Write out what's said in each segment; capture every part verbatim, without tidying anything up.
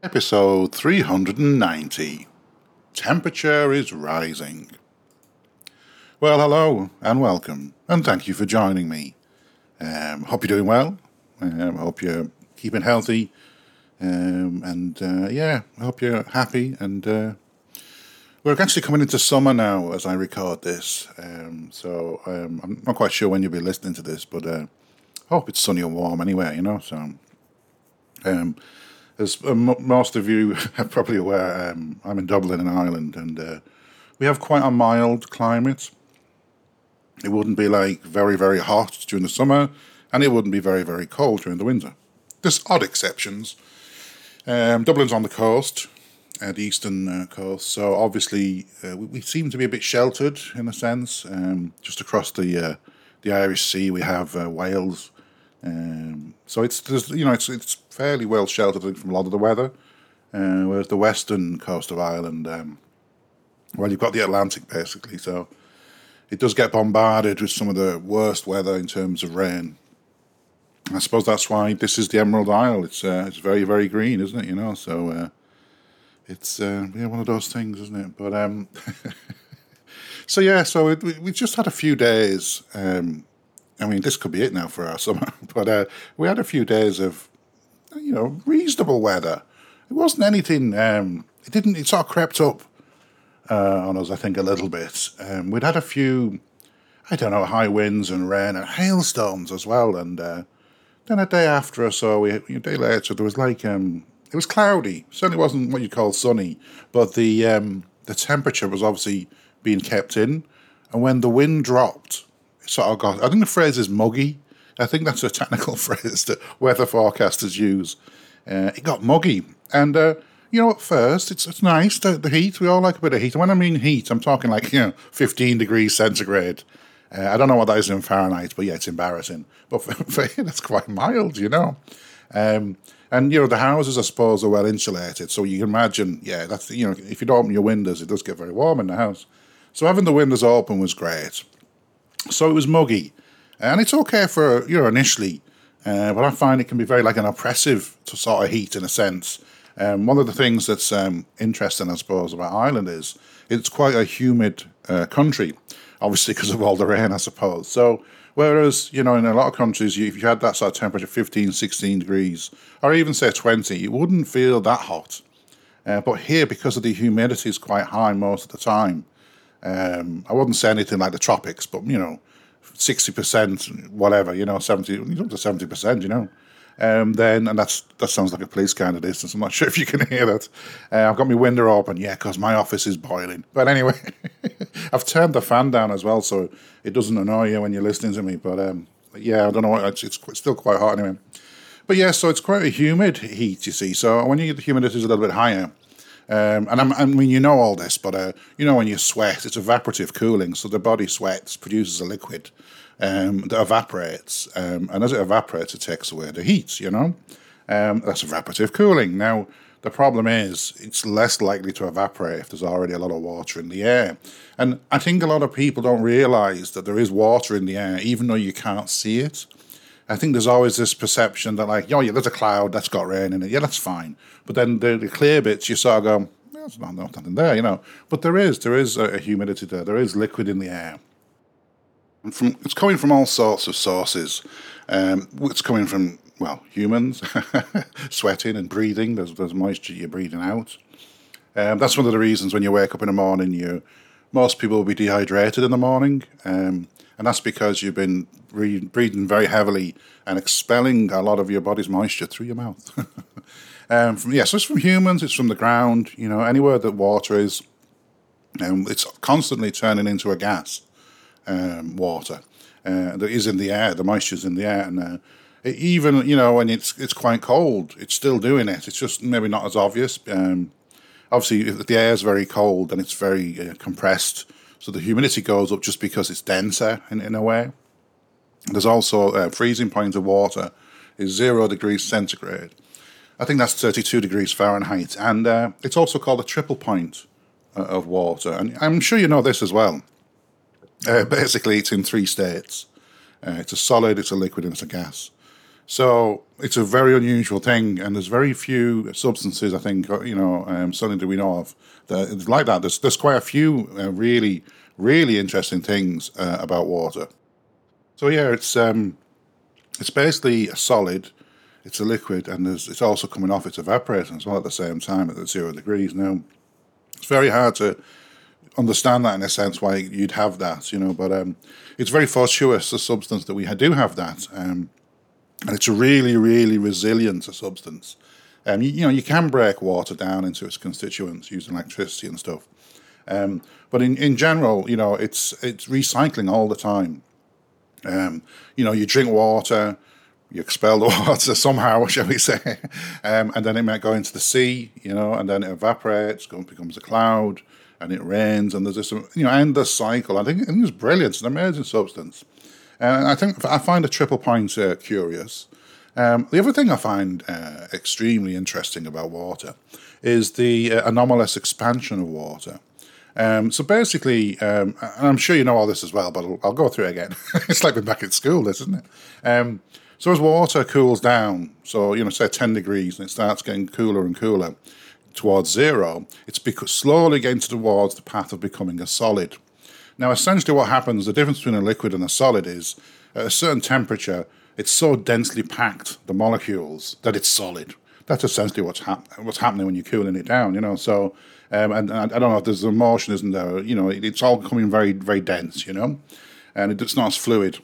Episode three hundred ninety. Temperature is rising. Well, hello and welcome, and thank you for joining me. Um, hope you're doing well. Um, hope you're keeping healthy, um, and uh, yeah, hope you're happy. And uh, we're actually coming into summer now as I record this, um, so um, I'm not quite sure when you'll be listening to this, but uh, I hope it's sunny and warm anyway. You know, so. Um, As most of you are probably aware, um, I'm in Dublin in Ireland, and uh, we have quite a mild climate. It wouldn't be like very, very hot during the summer, and it wouldn't be very, very cold during the winter. There's odd exceptions. Um, Dublin's on the coast, uh, the eastern uh, coast, so obviously uh, we, we seem to be a bit sheltered in a sense. Um, just across the uh, the Irish Sea, we have uh, Wales. Um, so it's there's, you know it's it's fairly well sheltered, I think, from a lot of the weather. Uh, whereas the western coast of Ireland, um, well, you've got the Atlantic basically, so it does get bombarded with some of the worst weather in terms of rain. I suppose that's why this is the Emerald Isle. It's uh, it's very very green, isn't it? You know, so uh, it's uh, yeah one of those things, isn't it? But um, so yeah, so it, we we just had a few days. Um, I mean, this could be it now for our summer, but uh, we had a few days of, you know, reasonable weather. It wasn't anything, um, it didn't, it sort of crept up uh, on us, I think, a little bit. Um, we'd had a few, I don't know, high winds and rain and hailstones as well, and uh, then a day after or so, we, a day later, there was like, um, it was cloudy. Certainly wasn't what you'd call sunny, but the um, the temperature was obviously being kept in, and when the wind dropped, sort of got, I think the phrase is muggy. I think that's a technical phrase that weather forecasters use. Uh, it got muggy. And, uh, you know, at first, it's it's nice, the, the heat. We all like a bit of heat. And when I mean heat, I'm talking like, you know, fifteen degrees centigrade. Uh, I don't know what that is in Fahrenheit, but yeah, it's embarrassing. But for, for here, that's quite mild, you know. Um, and, you know, the houses, I suppose, are well insulated. So you can imagine, yeah, that's, you know, if you don't open your windows, it does get very warm in the house. So having the windows open was great. So it was muggy, and it's okay for, you know, initially, uh, but I find it can be very like an oppressive sort of heat in a sense. Um, one of the things that's um, interesting, I suppose, about Ireland is it's quite a humid uh, country, obviously because of all the rain, I suppose. So whereas, you know, in a lot of countries, you, if you had that sort of temperature, fifteen, sixteen degrees, or even say twenty, it wouldn't feel that hot. Uh, but here, because of the humidity is quite high most of the time, Um, I wouldn't say anything like the tropics, but, you know, sixty percent, whatever, you know, seventy, up to seventy percent, you know. Um, then, and that's that sounds like a police kind of distance. I'm not sure if you can hear that. Uh, I've got my window open, yeah, because my office is boiling. But anyway, I've turned the fan down as well, so it doesn't annoy you when you're listening to me. But, um, yeah, I don't know, it's, it's still quite hot anyway. But, yeah, so it's quite a humid heat, you see. So when you get the humidity is a little bit higher, Um, and I'm, I mean, you know all this, but uh, you know when you sweat, it's evaporative cooling. So the body sweats, produces a liquid um, that evaporates. Um, and as it evaporates, it takes away the heat, you know. Um, that's evaporative cooling. Now, the problem is it's less likely to evaporate if there's already a lot of water in the air. And I think a lot of people don't realise that there is water in the air, even though you can't see it. I think there's always this perception that, like, oh, yeah, there's a cloud, that's got rain in it, yeah, that's fine. But then the, the clear bits, you sort of go, oh, there's not nothing there, you know. But there is, there is a humidity there, there is liquid in the air. And from, it's coming from all sorts of sources. Um, it's coming from, well, humans, sweating and breathing, there's, there's moisture you're breathing out. Um, that's one of the reasons when you wake up in the morning, you most people will be dehydrated in the morning. Um And that's because you've been breathing very heavily and expelling a lot of your body's moisture through your mouth. um, from, yeah, so it's from humans, it's from the ground, you know, anywhere that water is. Um, it's constantly turning into a gas, um, water, uh, that is in the air, the moisture's in the air. And uh, it even, you know, when it's it's quite cold, it's still doing it. It's just maybe not as obvious. Um, obviously, if the air is very cold and it's very uh, compressed, so the humidity goes up just because it's denser in, in a way. There's also a uh, freezing point of water is zero degrees centigrade. I think that's thirty-two degrees Fahrenheit. And uh, it's also called a triple point uh, of water. And I'm sure you know this as well. Uh, basically, it's in three states. Uh, it's a solid, it's a liquid, and it's a gas. So it's a very unusual thing, and there's very few substances, I think, you know, um, certainly that we know of, that it's like that. There's, there's quite a few uh, really, really interesting things uh, about water. So yeah, it's um, it's basically a solid, it's a liquid, and there's, it's also coming off, it's evaporating as well at the same time at the zero degrees. Now, it's very hard to understand that in a sense why you'd have that, you know, but um, it's very fortuitous, a substance that we do have that. Um, And it's a really, really resilient substance. Um, you, you know, you can break water down into its constituents using electricity and stuff. Um, but in, in general, you know, it's it's recycling all the time. Um, you know, you drink water, you expel the water somehow, shall we say, um, and then it might go into the sea, you know, and then it evaporates, becomes a cloud, and it rains, and there's this, you know, endless cycle. I think, I think it's brilliant. It's an amazing substance. And uh, I think I find a triple point uh, curious. Um, the other thing I find uh, extremely interesting about water is the uh, anomalous expansion of water. Um, so basically, um, and I'm sure you know all this as well, but I'll, I'll go through it again. It's like we're back at school, this, isn't it? Um, so as water cools down, so, you know, say ten degrees, and it starts getting cooler and cooler towards zero, it's because slowly getting towards the path of becoming a solid. Now, essentially what happens, the difference between a liquid and a solid is, at a certain temperature, it's so densely packed, the molecules, that it's solid. That's essentially what's hap- what's happening when you're cooling it down, you know. So, um, and, and I don't know if there's a motion, isn't there? You know, it, it's all becoming very, very dense, you know, and it, it's not as fluid.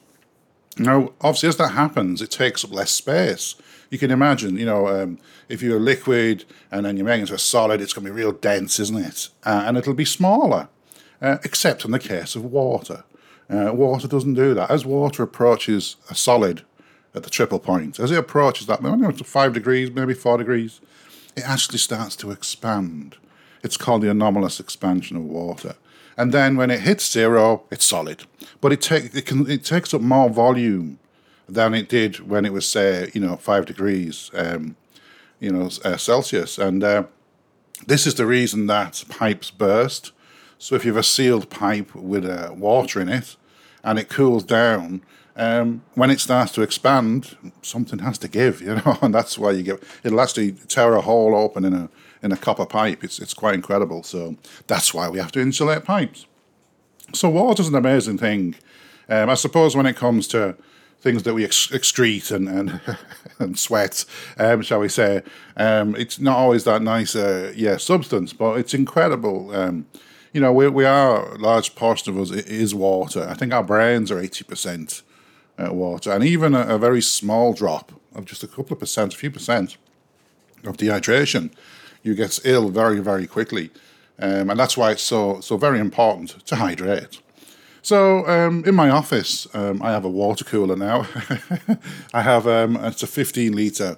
Now, obviously, as that happens, it takes up less space. You can imagine, you know, um, if you're a liquid and then you're making it into a solid, it's going to be real dense, isn't it? Uh, and it'll be smaller. Uh, except in the case of water. Uh, water doesn't do that. As water approaches a solid at the triple point, as it approaches that, I don't know, to five degrees, maybe four degrees, it actually starts to expand. It's called the anomalous expansion of water. And then when it hits zero, it's solid. But it, take, it, can, it takes up more volume than it did when it was, say, you know, five degrees um, you know, uh, Celsius. And uh, this is the reason that pipes burst. So if you have a sealed pipe with uh, water in it and it cools down, um, when it starts to expand, something has to give, you know, and that's why you get, it'll actually tear a hole open in a in a copper pipe. It's it's quite incredible. So that's why we have to insulate pipes. So water's an amazing thing. Um, I suppose when it comes to things that we ex- excrete and and, and sweat, um, shall we say, um, it's not always that nice, uh, yeah, substance, but it's incredible. Um You know, we we are, a large portion of us is water. I think our brains are eighty percent water. And even a, a very small drop of just a couple of percent, a few percent of dehydration, you get ill very, very quickly. Um, and that's why it's so so very important to hydrate. So um, in my office, um, I have a water cooler now. I have, um, it's a fifteen litre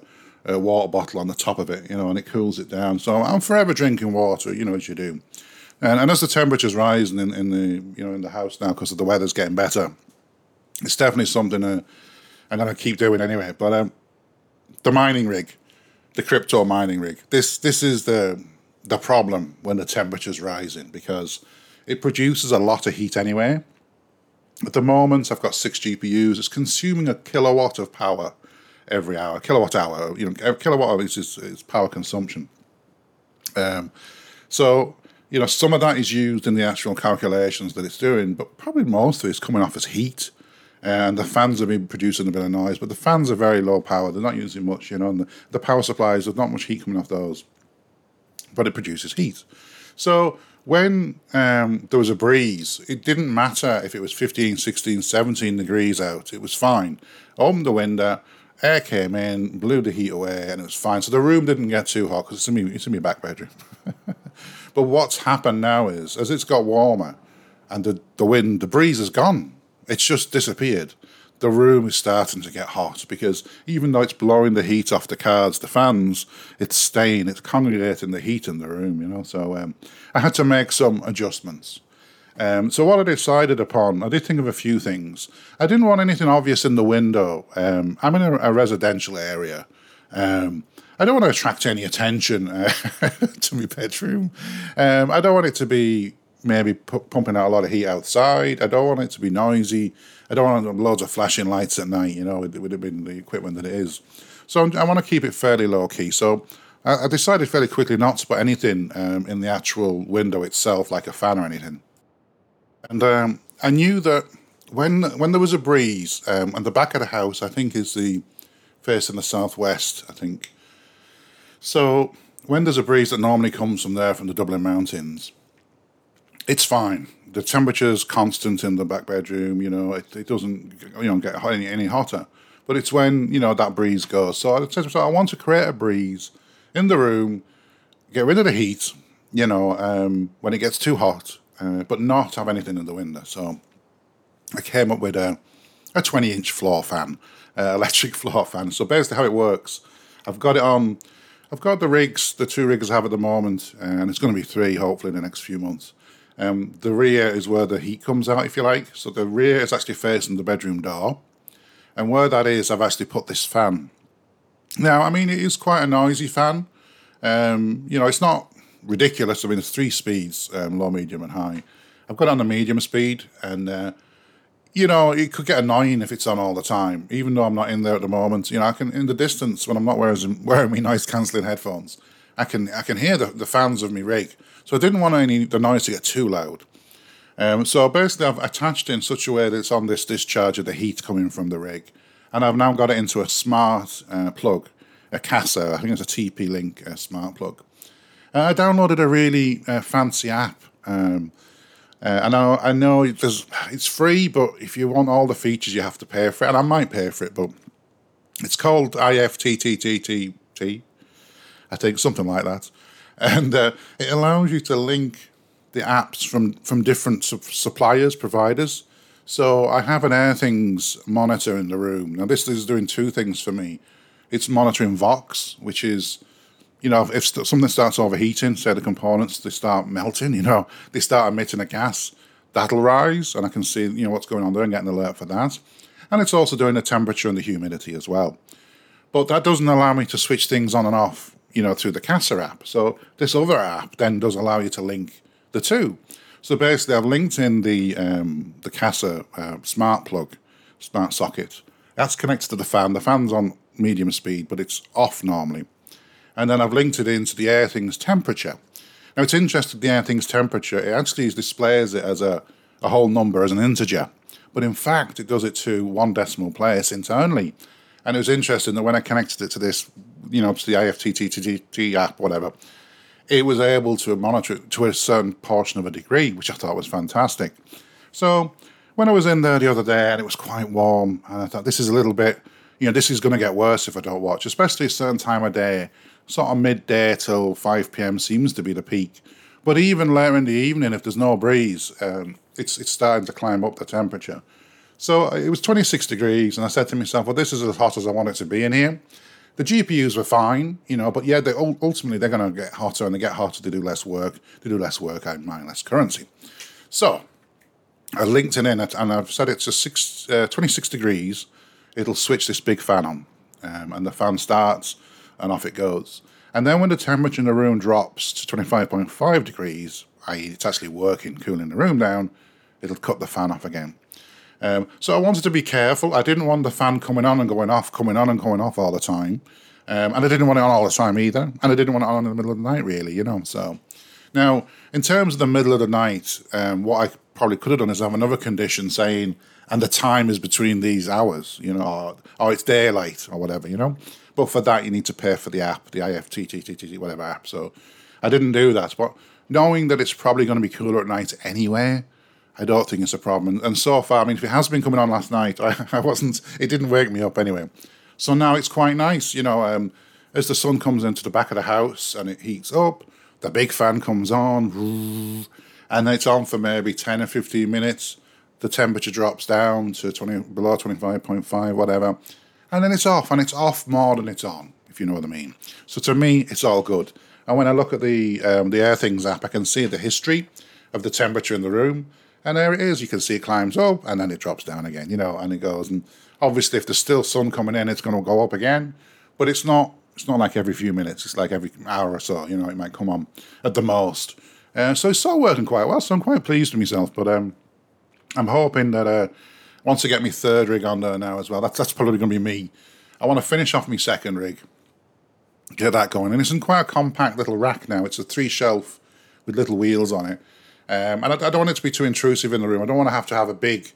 uh, water bottle on the top of it, you know, and it cools it down. So I'm forever drinking water, you know, as you do. And, and as the temperature's rising in, in the you know in the house now because the weather's getting better, it's definitely something uh, I'm going to keep doing anyway. But um, the mining rig, the crypto mining rig, this this is the the problem when the temperature's rising because it produces a lot of heat anyway. At the moment, I've got six G P Us. It's consuming a kilowatt of power every hour. Kilowatt hour, you know, kilowatt is is, is power consumption. Um, so. You know, some of that is used in the actual calculations that it's doing, but probably most of it's coming off as heat. And the fans have been producing a bit of noise, but the fans are very low power. They're not using much, you know, and the, the power supplies, there's not much heat coming off those, but it produces heat. So when um, there was a breeze, it didn't matter if it was fifteen, sixteen, seventeen degrees out. It was fine. Opened the window, air came in, blew the heat away, and it was fine. So the room didn't get too hot because it's in me, it's in my back bedroom. But what's happened now is, as it's got warmer and the, the wind, the breeze has gone, it's just disappeared. The room is starting to get hot because even though it's blowing the heat off the cards, the fans, it's staying, it's congregating the heat in the room, you know. So um, I had to make some adjustments. Um, so what I decided upon, I did think of a few things. I didn't want anything obvious in the window. Um, I'm in a, a residential area. Um I don't want to attract any attention uh, to my bedroom. Um, I don't want it to be maybe p- pumping out a lot of heat outside. I don't want it to be noisy. I don't want loads of flashing lights at night, you know, it would have been the equipment that it is. So I'm, I want to keep it fairly low-key. So I, I decided fairly quickly not to put anything um, in the actual window itself, like a fan or anything. And um, I knew that when when there was a breeze, um, and the back of the house, I think, is the face in the southwest, I think. So when there's a breeze that normally comes from there, from the Dublin mountains, it's fine. The temperature's constant in the back bedroom, you know, it, it doesn't you know, get any, any hotter. But it's when, you know, that breeze goes. So I said to myself, I want to create a breeze in the room, get rid of the heat, you know, um, when it gets too hot, uh, but not have anything in the window. So I came up with a a twenty-inch floor fan, uh, electric floor fan. So basically how it works, I've got it on, I've got the rigs, the two rigs I have at the moment, and it's going to be three, hopefully, in the next few months. Um, the rear is where the heat comes out, if you like. So the rear is actually facing the bedroom door. And where that is, I've actually put this fan. Now, I mean, it is quite a noisy fan. Um, you know, it's not ridiculous. I mean, there's three speeds, um, low, medium, and high. I've got it on the medium speed, and, uh, you know, it could get annoying if it's on all the time, even though I'm not in there at the moment. You know, I can, in the distance, when I'm not wearing, wearing my noise-cancelling headphones, I can I can hear the, the fans of my rig. So I didn't want any the noise to get too loud. Um, so basically, I've attached it in such a way that it's on this discharge of the heat coming from the rig. And I've now got it into a smart uh, plug, a Kasa. I think it's a T P-Link uh, smart plug. Uh, I downloaded a really uh, fancy app. Um, uh, and I, I know it does, it's free, but if you want all the features, you have to pay for it. And I might pay for it, but it's called I F T T T, I think, something like that. And uh, it allows you to link the apps from, from different su- suppliers, providers. So I have an AirThings monitor in the room. Now, this is doing two things for me. It's monitoring V O C, which is, you know, if st- something starts overheating, say the components, they start melting, you know, they start emitting a gas, that'll rise, and I can see, you know, what's going on there and get an alert for that. And it's also doing the temperature and the humidity as well. But that doesn't allow me to switch things on and off, you know, through the Kasa app. So this other app then does allow you to link the two. So basically, I've linked in the um, the Kasa uh, smart plug, smart socket. That's connected to the fan. The fan's on medium speed, but it's off normally. And then I've linked it into the AirThings temperature. Now, it's interesting, the AirThings temperature, it actually displays it as a, a whole number, as an integer. But in fact, it does it to one decimal place internally. And it was interesting that when I connected it to this, you know, to the I F T T T app, whatever, it was able to monitor it to a certain portion of a degree, which I thought was fantastic. So when I was in there the other day and it was quite warm, and I thought, this is a little bit, you know, this is going to get worse if I don't watch, especially a certain time of day, sort of midday till five p.m. seems to be the peak. But even later in the evening, if there's no breeze, um, it's it's starting to climb up the temperature. So it was twenty-six degrees, and I said to myself, well, this is as hot as I want it to be in here. The G P Us were fine, you know, but yeah, they ultimately they're going to get hotter, and they get hotter, they do less work, they do less work, I mine less currency. So I linked it in, and I've set it to six, uh, twenty-six degrees. It'll switch this big fan on, um, and the fan starts, and off it goes. And then when the temperature in the room drops to twenty-five point five degrees, that is it's actually working, cooling the room down, it'll cut the fan off again. Um, so I wanted to be careful. I didn't want the fan coming on and going off, coming on and going off all the time. Um, and I didn't want it on all the time either. And I didn't want it on in the middle of the night, really, you know. So now, in terms of the middle of the night, um, what I probably could have done is have another condition saying, and the time is between these hours, you know, or, or it's daylight or whatever, you know. But for that, you need to pay for the app, the I F T T T, whatever app. So I didn't do that. But knowing that it's probably going to be cooler at night anyway, I don't think it's a problem. And so far, I mean, if it has been coming on last night, I, I wasn't, it didn't wake me up anyway. So now it's quite nice, you know, um, as the sun comes into the back of the house and it heats up, the big fan comes on, and it's on for maybe ten or fifteen minutes. The temperature drops down to twenty below twenty-five point five, whatever. And then it's off, and it's off more than it's on, if you know what I mean. So to me, it's all good. And when I look at the, um, the AirThings app, I can see the history of the temperature in the room. And there it is. You can see it climbs up, and then it drops down again, you know, and it goes. And obviously, if there's still sun coming in, it's going to go up again. But it's not it's not like every few minutes. It's like every hour or so, you know, it might come on at the most. Uh, so it's still working quite well, so I'm quite pleased with myself. But um, I'm hoping that uh, once I get my third rig on there now as well, that's, that's probably going to be me. I want to finish off my second rig, get that going. And it's in quite a compact little rack now. It's a three-shelf with little wheels on it. Um, and I, I don't want it to be too intrusive in the room. I don't want to have to have a big,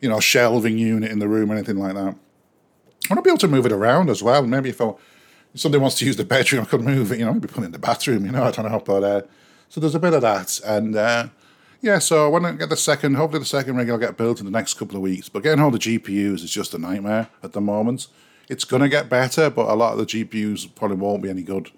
you know, shelving unit in the room or anything like that. I want to be able to move it around as well. Maybe if, I, if somebody wants to use the bedroom, I could move it, you know, maybe put it in the bathroom, you know, I don't know. But, uh, so there's a bit of that. And, uh, yeah, so when I get the second, hopefully the second rig will get built in the next couple of weeks. But getting all the G P Us is just a nightmare at the moment. It's going to get better, but a lot of the G P Us probably won't be any good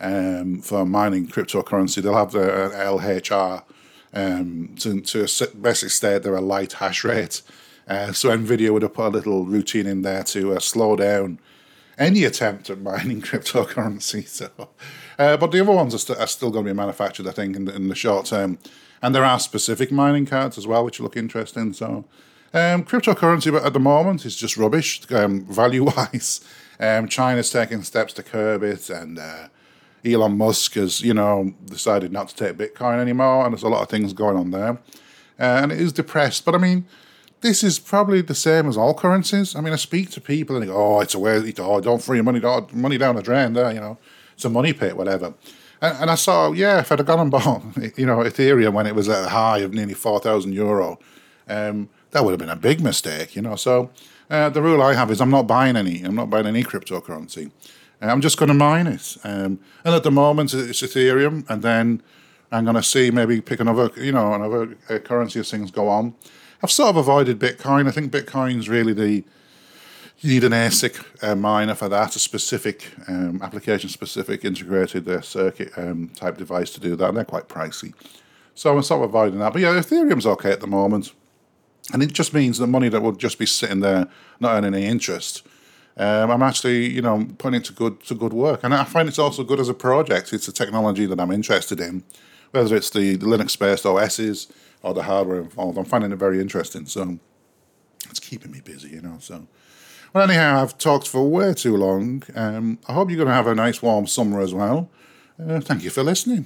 um, for mining cryptocurrency. They'll have the L H R um, to, to basically state they're a light hash rate. Uh, so Nvidia would have put a little routine in there to uh, slow down any attempt at mining cryptocurrency. So, uh, but the other ones are, st- are still going to be manufactured, I think, in the, in the short term. And there are specific mining cards as well, which look interesting. So um, cryptocurrency at the moment is just rubbish, um, value-wise. Um, China's taking steps to curb it, and uh, Elon Musk has, you know, decided not to take Bitcoin anymore, and there's a lot of things going on there. Uh, and it is depressed, but I mean, this is probably the same as all currencies. I mean, I speak to people and they go, oh, it's a way, oh, don't throw your money, money down the drain there, you know, it's a money pit, whatever. And, and I saw, yeah, if I'd have gone and bought, you know, Ethereum when it was at a high of nearly four thousand euro, um, that would have been a big mistake, you know. So uh, the rule I have is I'm not buying any, I'm not buying any cryptocurrency. I'm just going to mine it. Um, and at the moment, it's Ethereum, and then I'm going to see, maybe pick another, you know, another uh, currency as things go on. I've sort of avoided Bitcoin. I think Bitcoin's really the, you need an ASIC uh, miner for that, a specific, um, application-specific integrated uh, circuit um, type device to do that, and they're quite pricey. So I'm sort of avoiding that. But yeah, Ethereum's okay at the moment, and it just means the money that will just be sitting there, not earning any interest, um, I'm actually, you know, putting it to good, to good work. And I find it's also good as a project. It's a technology that I'm interested in, whether it's the, the Linux-based O Ss, or the hardware involved. I'm finding it very interesting, so it's keeping me busy, you know. So, well, anyhow, I've talked for way too long. Um, I hope you're going to have a nice warm summer as well. Uh, thank you for listening.